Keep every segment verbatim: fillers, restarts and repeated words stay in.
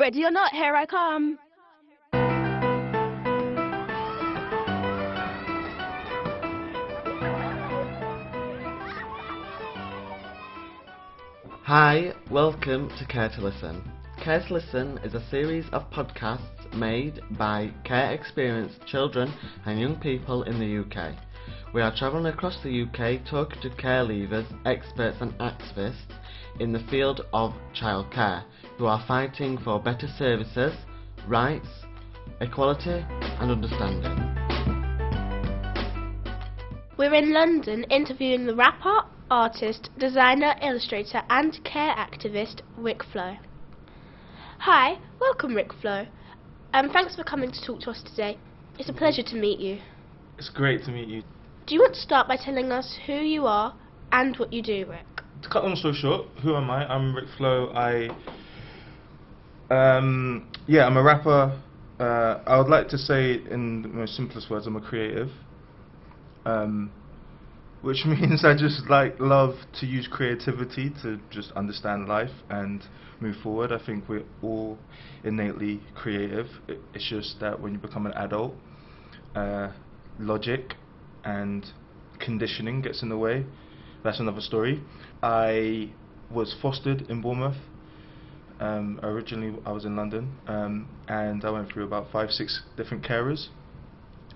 Ready or not, here I come. Hi, welcome to Care to Listen. Care to Listen is a series of podcasts made by care-experienced children and young people in the U K. We are travelling across the U K talking to care leavers, experts and activists in the field of childcare who are fighting for better services, rights, equality and understanding. We're in London interviewing the rapper, artist, designer, illustrator and care activist Rick Flo. Hi, welcome Rick Flo. Um, thanks for coming to talk to us today. It's a pleasure to meet you. It's great to meet you. Do you want to start by telling us who you are and what you do, Rick? To cut long story short, who am I? I'm Rick Flo. I, um, yeah, I'm a rapper. Uh, I would like to say in the most simplest words, I'm a creative. Um, which means I just like love to use creativity to just understand life and move forward. I think we're all innately creative. It, it's just that when you become an adult, uh, logic and conditioning gets in the way. That's another story. I was fostered in Bournemouth. Um, originally I was in London, um, and I went through about five, six different carers.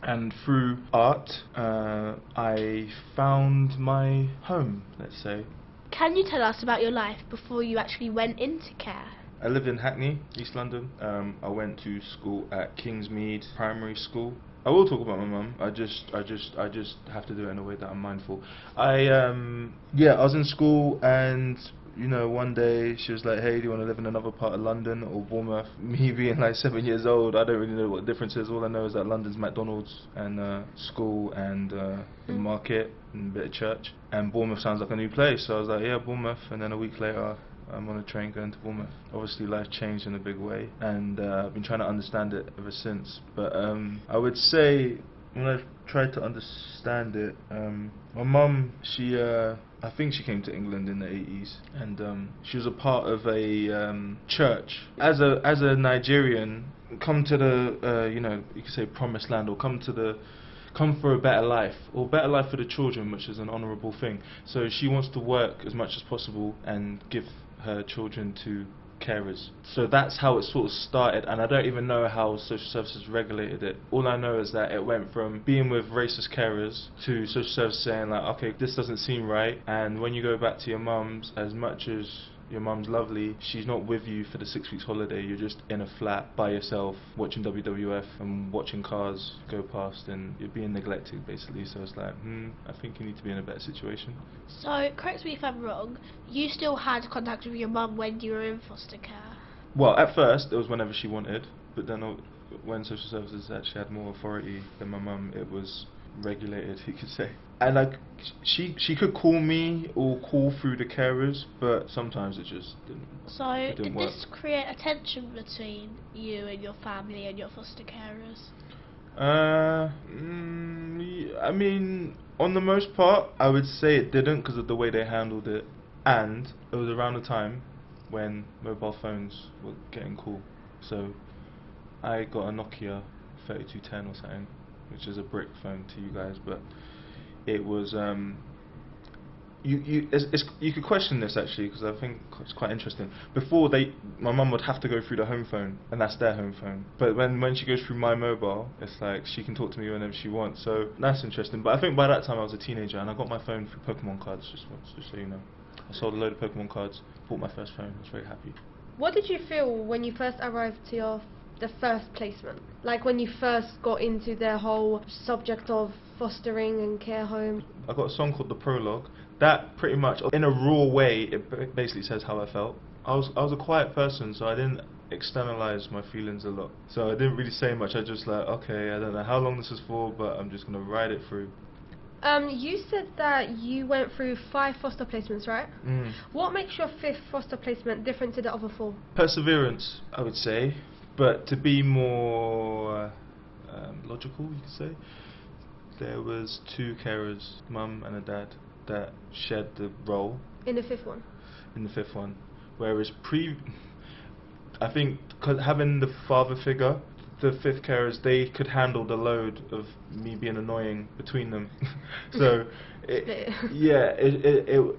And through art, uh, I found my home, let's say. Can you tell us about your life before you actually went into care? I lived in Hackney, East London. Um, I went to school at Kingsmead Primary School. I will talk about my mum. I just, I just, I just have to do it in a way that I'm mindful. I, um, yeah, I was in school, and you know, one day she was like, "Hey, do you want to live in another part of London or Bournemouth?" Me being like seven years old, I don't really know what the difference is. All I know is that London's McDonald's and uh, school and uh, the market and a bit of church, and Bournemouth sounds like a new place. So I was like, "Yeah, Bournemouth." And then a week later, I'm on a train going to Bournemouth. Obviously life changed in a big way, and uh, I've been trying to understand it ever since. But um, I would say when I tried to understand it, um, my mum, she uh, I think she came to England in the eighties, and um, she was a part of a um, church. As a as a Nigerian, come to the uh, you know you could say promised land, or come to the come for a better life, or better life for the children, which is an honourable thing. So she wants to work as much as possible and give her children to carers. So that's how it sort of started, and I don't even know how social services regulated it. All I know is that it went from being with racist carers to social services saying like, okay, this doesn't seem right, and when you go back to your mum's, as much as your mum's lovely, she's not with you for the six weeks holiday. You're just in a flat by yourself watching W W F and watching cars go past, and you're being neglected basically. So it's like, hmm, I think you need to be in a better situation. So, correct me if I'm wrong, you still had contact with your mum when you were in foster care? Well, at first it was whenever she wanted, but then when social services actually had more authority than my mum, it was regulated, you could say. And like she she could call me or call through the carers, but sometimes it just didn't. So it didn't did work. This create a tension between you and your family and your foster carers? Uh, mm, I mean, on the most part, I would say it didn't, because of the way they handled it, and it was around the time when mobile phones were getting cool. So I got a Nokia thirty-two ten or something, which is a brick phone to you guys, but it was um, you you it's, it's, you could question this actually, because I think it's quite interesting. Before, they my mum would have to go through the home phone, and that's their home phone. But when when she goes through my mobile, it's like she can talk to me whenever she wants. So that's interesting. But I think by that time I was a teenager, and I got my phone through Pokemon cards. Just once, just so you know, I sold a load of Pokemon cards, bought my first phone. I was very happy. What did you feel when you first arrived to your the first placement, like when you first got into the whole subject of fostering and care home? I got a song called The Prologue that pretty much in a raw way it basically says how I felt. I was I was a quiet person, so I didn't externalize my feelings a lot, so I didn't really say much. I just like, okay, I don't know how long this is for, but I'm just going to ride it through. Um, you said that you went through five foster placements, right? Mm. What makes your fifth foster placement different to the other four? Perseverance, I would say. But to be more um, logical, you could say, there was two carers, mum and a dad, that shared the role. In the fifth one? In the fifth one. Whereas pre... I think cause having the father figure, the fifth carers, they could handle the load of me being annoying between them. So, it, yeah, it, it it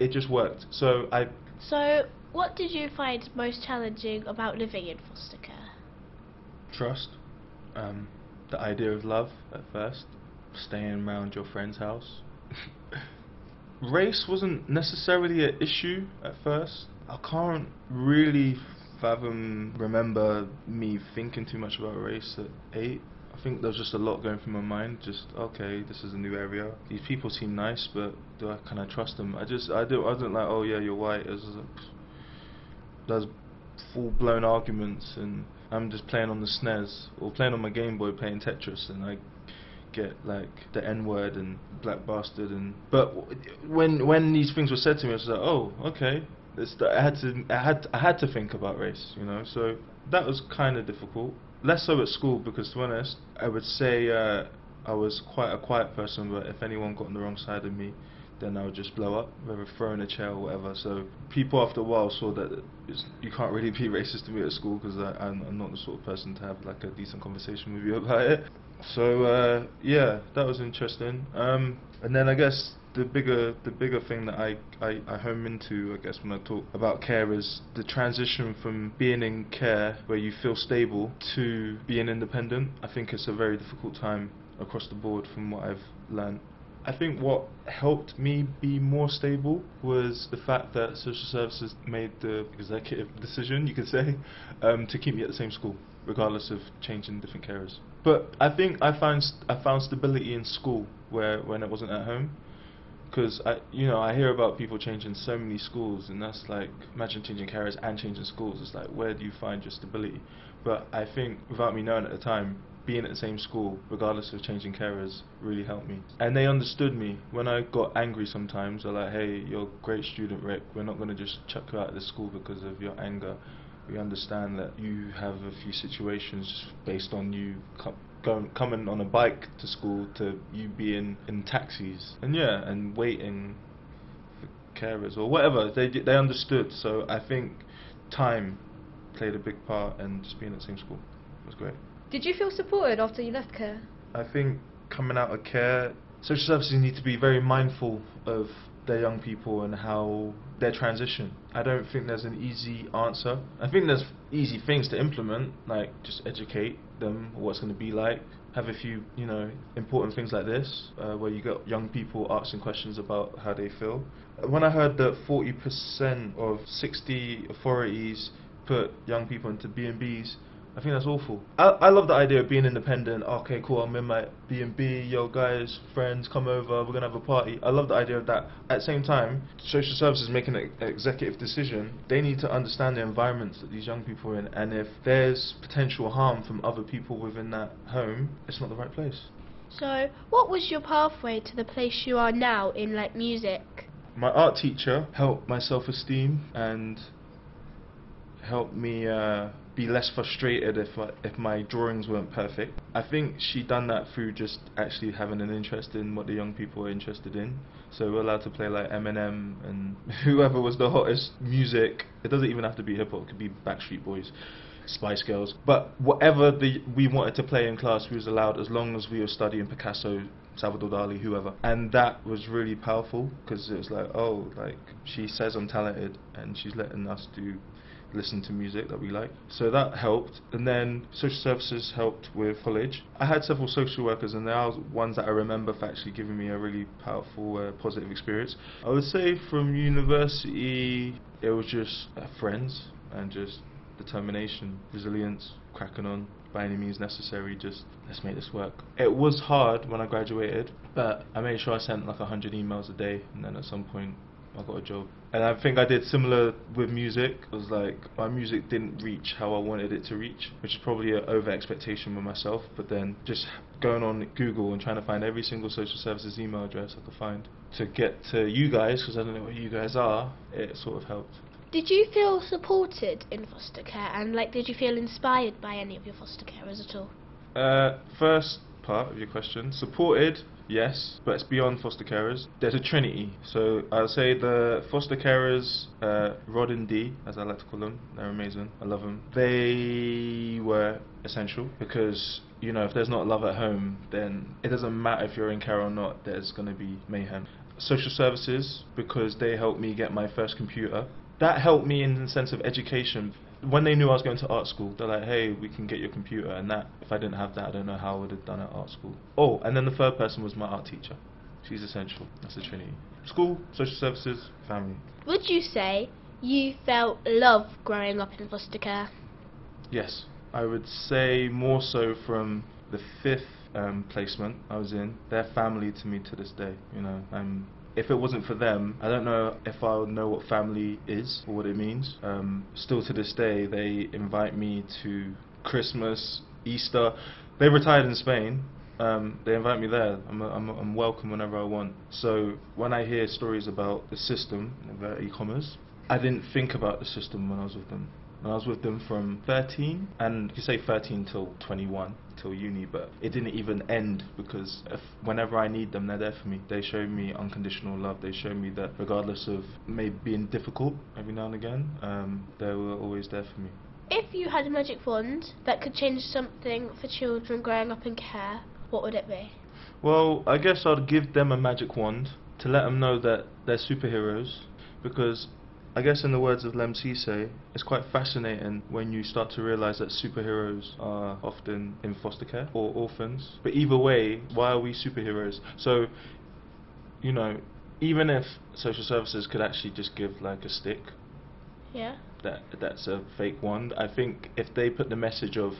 it just worked. So I. So what did you find most challenging about living in foster care? Trust, um, the idea of love at first, staying around your friend's house. Race wasn't necessarily an issue at first. I can't really fathom, remember me thinking too much about race at eight. I think there was just a lot going through my mind. Just, okay, this is a new area. These people seem nice, but do I can I trust them? I just I do I don't like. Oh yeah, you're white. As there's full blown arguments, and I'm just playing on the S N E S or playing on my Game Boy, playing Tetris, and I get like the N-word and black bastard, and but when when these things were said to me, I was like, oh, okay. It's that I had to I had I had to think about race, you know. So that was kind of difficult. Less so at school because, to be honest, I would say uh, I was quite a quiet person. But if anyone got on the wrong side of me, then I would just blow up, whether throwing a chair or whatever. So people after a while saw that it's, you can't really be racist to me at school because I'm, I'm not the sort of person to have like a decent conversation with you about it. So uh, yeah, that was interesting. Um, and then I guess the bigger the bigger thing that I, I, I home into, I guess, when I talk about care is the transition from being in care where you feel stable to being independent. I think it's a very difficult time across the board from what I've learned. I think what helped me be more stable was the fact that social services made the executive decision, you could say, um, to keep me at the same school, regardless of changing different carers. But I think I found st I found stability in school where when I wasn't at home, because I you know I hear about people changing so many schools, and that's like, imagine changing carers and changing schools. It's like, where do you find your stability? But I think without me knowing at the time, being at the same school, regardless of changing carers, really helped me. And they understood me. When I got angry sometimes, they're like, hey, you're a great student, Rick. We're not going to just chuck you out of the school because of your anger. We understand that you have a few situations based on you going, coming on a bike to school to you being in taxis. And yeah, and waiting for carers or whatever. They, they understood. So I think time played a big part, and just being at the same school was great. Did you feel supported after you left care? I think coming out of care, social services need to be very mindful of their young people and how their transition. I don't think there's an easy answer. I think there's easy things to implement, like just educate them what it's going to be like. Have a few, you know, important things like this, uh, where you got young people asking questions about how they feel. When I heard that forty percent of sixty authorities put young people into B and Bs, I think that's awful. I, I love the idea of being independent. Okay, cool, I'm in my B and B, yo guys, friends, come over, we're gonna have a party. I love the idea of that. At the same time, social services making an executive decision, they need to understand the environments that these young people are in, and if there's potential harm from other people within that home, it's not the right place. So, what was your pathway to the place you are now in, like, music? My art teacher helped my self-esteem and helped me uh, be less frustrated if I, if my drawings weren't perfect. I think she done that through just actually having an interest in what the young people are interested in. So we're allowed to play like Eminem and whoever was the hottest music. It doesn't even have to be hip hop. It could be Backstreet Boys, Spice Girls. But whatever the, we wanted to play in class, we was allowed, as long as we were studying Picasso, Salvador Dali, whoever. And that was really powerful because it was like, oh, like she says I'm talented, and she's letting us do. Listen to music that we like. So that helped. And then social services helped with college. I had several social workers, and they are ones that I remember for actually giving me a really powerful uh, positive experience. I would say from university it was just uh, friends and just determination, resilience, cracking on by any means necessary, just let's make this work. It was hard when I graduated, but I made sure I sent like a hundred emails a day, and then at some point I got a job. And I think I did similar with music. It was like my music didn't reach how I wanted it to reach, which is probably an over expectation with myself, but then just going on Google and trying to find every single social services email address I could find to get to you guys, because I don't know what you guys are, it sort of helped. Did you feel supported in foster care, and like did you feel inspired by any of your foster carers at all? Uh, first part of your question, supported, yes, but it's beyond foster carers. There's a trinity. So I'll say the foster carers, uh, Rod and Dee, as I like to call them, they're amazing, I love them. They were essential because, you know, if there's not love at home, then it doesn't matter if you're in care or not, there's going to be mayhem. Social services, because they helped me get my first computer. That helped me in the sense of education. When they knew I was going to art school, they're like, hey, we can get your computer and that. If I didn't have that, I don't know how I would have done at art school. Oh, and then the third person was my art teacher. She's essential. That's the trinity. School, social services, family. Would you say you felt love growing up in foster care? Yes. I would say more so from the fifth um, placement I was in. They're family to me to this day. You know, I'm... If it wasn't for them, I don't know if I would know what family is or what it means. Um, still to this day, they invite me to Christmas, Easter. They retired in Spain. Um, they invite me there. I'm, I'm, I'm welcome whenever I want. So when I hear stories about the system, about e-commerce, I didn't think about the system when I was with them. And I was with them from thirteen, and you say thirteen till twenty-one, till uni, but it didn't even end because if, whenever I need them, they're there for me. They showed me unconditional love. They showed me that regardless of maybe being difficult every now and again, um, they were always there for me. If you had a magic wand that could change something for children growing up in care, what would it be? Well, I guess I'd give them a magic wand to let them know that they're superheroes, because I guess in the words of Lem Cisse, it's quite fascinating when you start to realise that superheroes are often in foster care or orphans. But either way, why are we superheroes? So, you know, even if social services could actually just give like a stick, yeah, that that's a fake wand. I think if they put the message of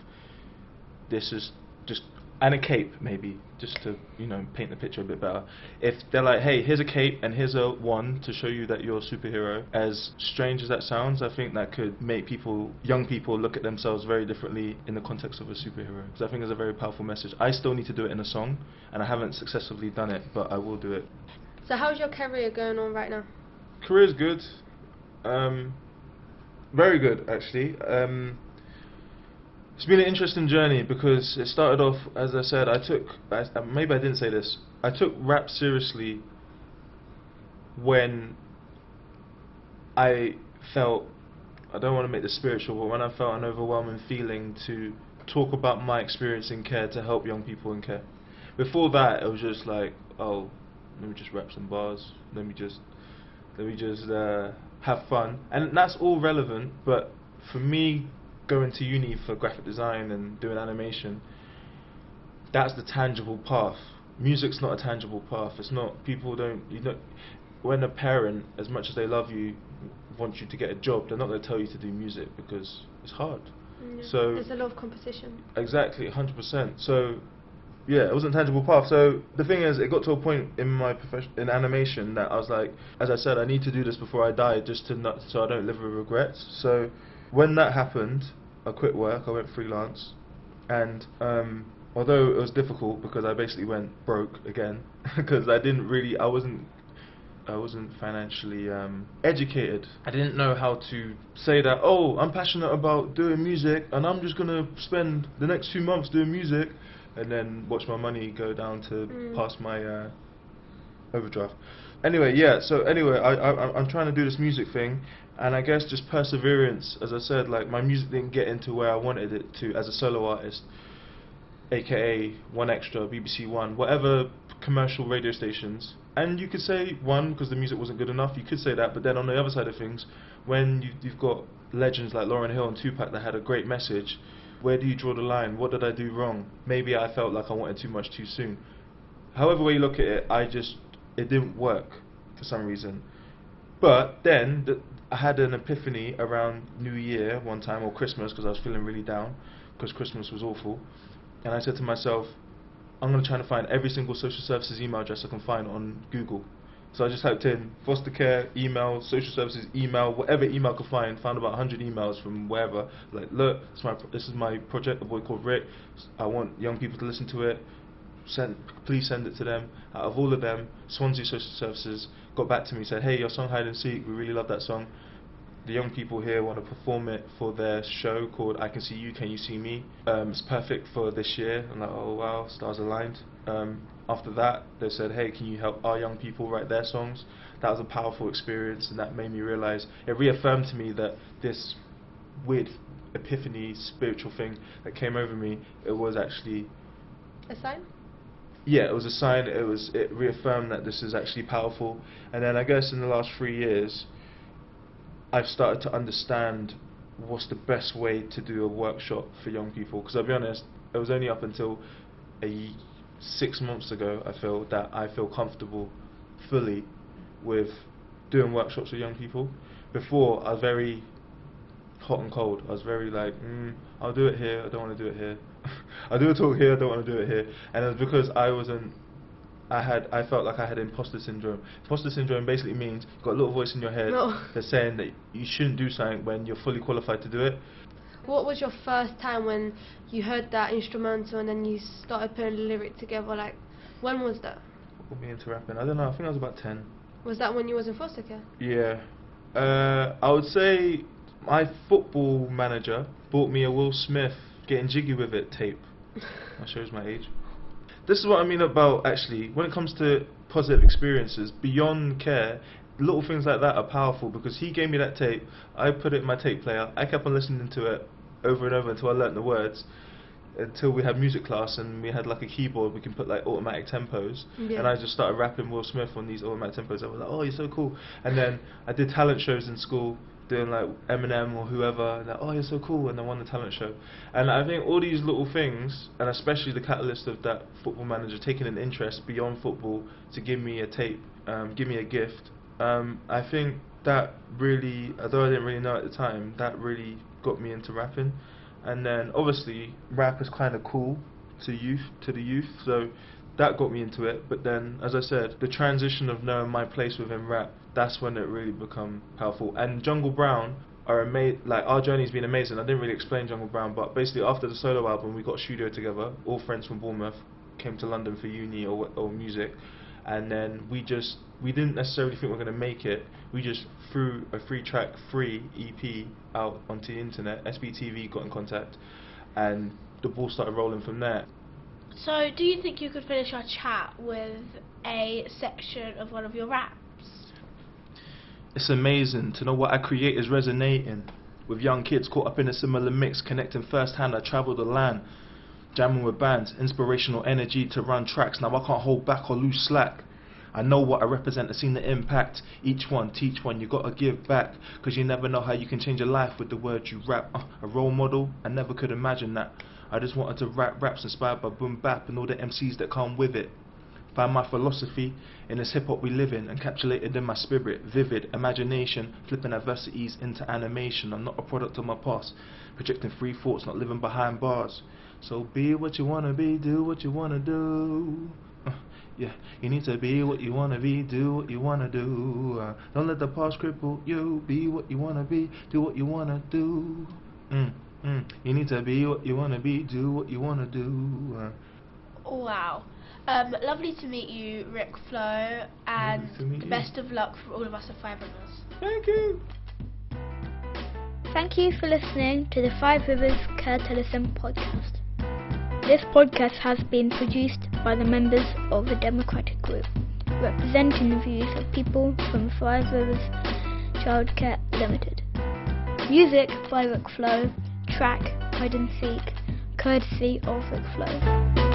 this is just, and a cape maybe, just to, you know, paint the picture a bit better. If they're like, hey, here's a cape and here's a wand to show you that you're a superhero, as strange as that sounds, I think that could make people, young people, look at themselves very differently in the context of a superhero. Because I think it's a very powerful message. I still need to do it in a song, and I haven't successfully done it, but I will do it. So how's your career going on right now? Career's good. Um, very good, actually. Um... It's been an interesting journey because it started off, as I said, I took, I, maybe I didn't say this, I took rap seriously when I felt, I don't want to make this spiritual, but when I felt an overwhelming feeling to talk about my experience in care to help young people in care. Before that, it was just like, oh, let me just rap some bars, let me just, let me just uh, have fun. And that's all relevant, but for me, going to uni for graphic design and doing animation, that's the tangible path. Music's not a tangible path. It's not, people don't, you don't, when a parent, as much as they love you, wants you to get a job, they're not going to tell you to do music because it's hard. Yeah. So there's a lot of competition. Exactly, one hundred percent. So yeah, it wasn't a tangible path. So the thing is, it got to a point in my profession in animation that I was like, as I said, I need to do this before I die, just to not, so I don't live with regrets. So when that happened, I quit work, I went freelance, and um, although it was difficult because I basically went broke again because I didn't really, I wasn't I wasn't financially um, educated. I didn't know how to say that, oh, I'm passionate about doing music and I'm just going to spend the next few months doing music and then watch my money go down to mm. past my uh, overdraft. Anyway, yeah, so anyway, I, I, I'm trying to do this music thing, and I guess just perseverance, as I said, like my music didn't get into where I wanted it to as a solo artist, aka One Extra, B B C One, whatever commercial radio stations. And you could say one, because the music wasn't good enough, you could say that, but then on the other side of things, when you, you've got legends like Lauryn Hill and Tupac that had a great message, where do you draw the line? What did I do wrong? Maybe I felt like I wanted too much too soon. However way you look at it, I just, it didn't work for some reason. But then th I had an epiphany around New Year one time, or Christmas, because I was feeling really down because Christmas was awful, and I said to myself, I'm going to try to find every single social services email address I can find on Google. So I just typed in foster care email, social services email, whatever email I could find, found about one hundred emails from wherever, like, look, it's my pro this is my project, a boy called Rick, I want young people to listen to it. Send, please send it to them. Out of all of them, Swansea Social Services got back to me, said, hey, your song Hide and Seek, we really love that song. The young people here want to perform it for their show called I Can See You, Can You See Me. Um, it's perfect for this year. I'm like, oh wow, stars aligned. Um, after that, they said, hey, can you help our young people write their songs? That was a powerful experience, and that made me realise, it reaffirmed to me that this weird epiphany, spiritual thing that came over me, it was actually... a sign? Yeah, it was a sign. It was. It reaffirmed that this is actually powerful. And then I guess in the last three years, I've started to understand what's the best way to do a workshop for young people. Because I'll be honest, it was only up until a, six months ago I feel that I feel comfortable fully with doing workshops with young people. Before, I was very hot and cold. I was very like, mm, I'll do it here, I don't want to do it here. I do a talk here, I don't want to do it here. And it was because I wasn't, I had, I felt like I had imposter syndrome. Imposter syndrome basically means you've got a little voice in your head no. that's saying that you shouldn't do something when you're fully qualified to do it. What was your first time when you heard that instrumental and then you started putting the lyric together? Like, when was that? What got me into rapping? I don't know, I think I was about ten. Was that when you was in foster care? Yeah. Uh, I would say my football manager bought me a Will Smith Getting Jiggy With It tape. That shows my age. This is what I mean about, actually, when it comes to positive experiences, beyond care, little things like that are powerful, because he gave me that tape, I put it in my tape player, I kept on listening to it over and over until I learnt the words, until we had music class and we had like a keyboard, we can put like automatic tempos, yeah. and I just started rapping Will Smith on these automatic tempos. I was like, oh, you're so cool. And then I did talent shows in school, doing like Eminem or whoever, and like, oh, you're so cool, and I won the talent show. And I think all these little things, and especially the catalyst of that football manager taking an interest beyond football to give me a tape, um, give me a gift, um, I think that really, although I didn't really know at the time, that really got me into rapping. And then obviously rap is kind of cool to youth, to the youth, so that got me into it. But then, as I said, the transition of knowing my place within rap, that's when it really become powerful. And Jungle Brown are amazing. Like, our journey's been amazing. I didn't really explain Jungle Brown, but basically after the solo album, we got a studio together. All friends from Bournemouth came to London for uni or or music, and then we just we didn't necessarily think we were gonna make it. We just threw a free track, free E P out onto the internet. S B T V got in contact, and the ball started rolling from there. So, do you think you could finish our chat with a section of one of your raps? It's amazing to know what I create is resonating with young kids caught up in a similar mix, connecting firsthand. I travel the land, jamming with bands, inspirational energy to run tracks. Now I can't hold back or lose slack. I know what I represent, I've seen the impact. Each one, teach one, you gotta give back, cause you never know how you can change your life with the words you rap. Uh, a role model, I never could imagine that. I just wanted to rap raps inspired by boom bap and all the M Cs that come with it. Find my philosophy in this hip hop we live in, encapsulated in my spirit, vivid imagination, flipping adversities into animation. I'm not a product of my past, projecting free thoughts, not living behind bars. So be what you wanna be, do what you wanna do. Uh, yeah, you need to be what you wanna be, do what you wanna do. Uh, don't let the past cripple you. Be what you wanna be, do what you wanna do. Mm. Mm, you need to be what you want to be, do what you want to do. Wow. Um, lovely to meet you, Rick Flo, and the best of luck for all of us at Five Rivers. Thank you. Thank you for listening to the Five Rivers Care Television podcast. This podcast has been produced by the members of the Democratic Group, representing the views of people from Five Rivers Childcare Limited. Music by Rick Flo. Track Hide and Seek, courtesy of Rick Flo.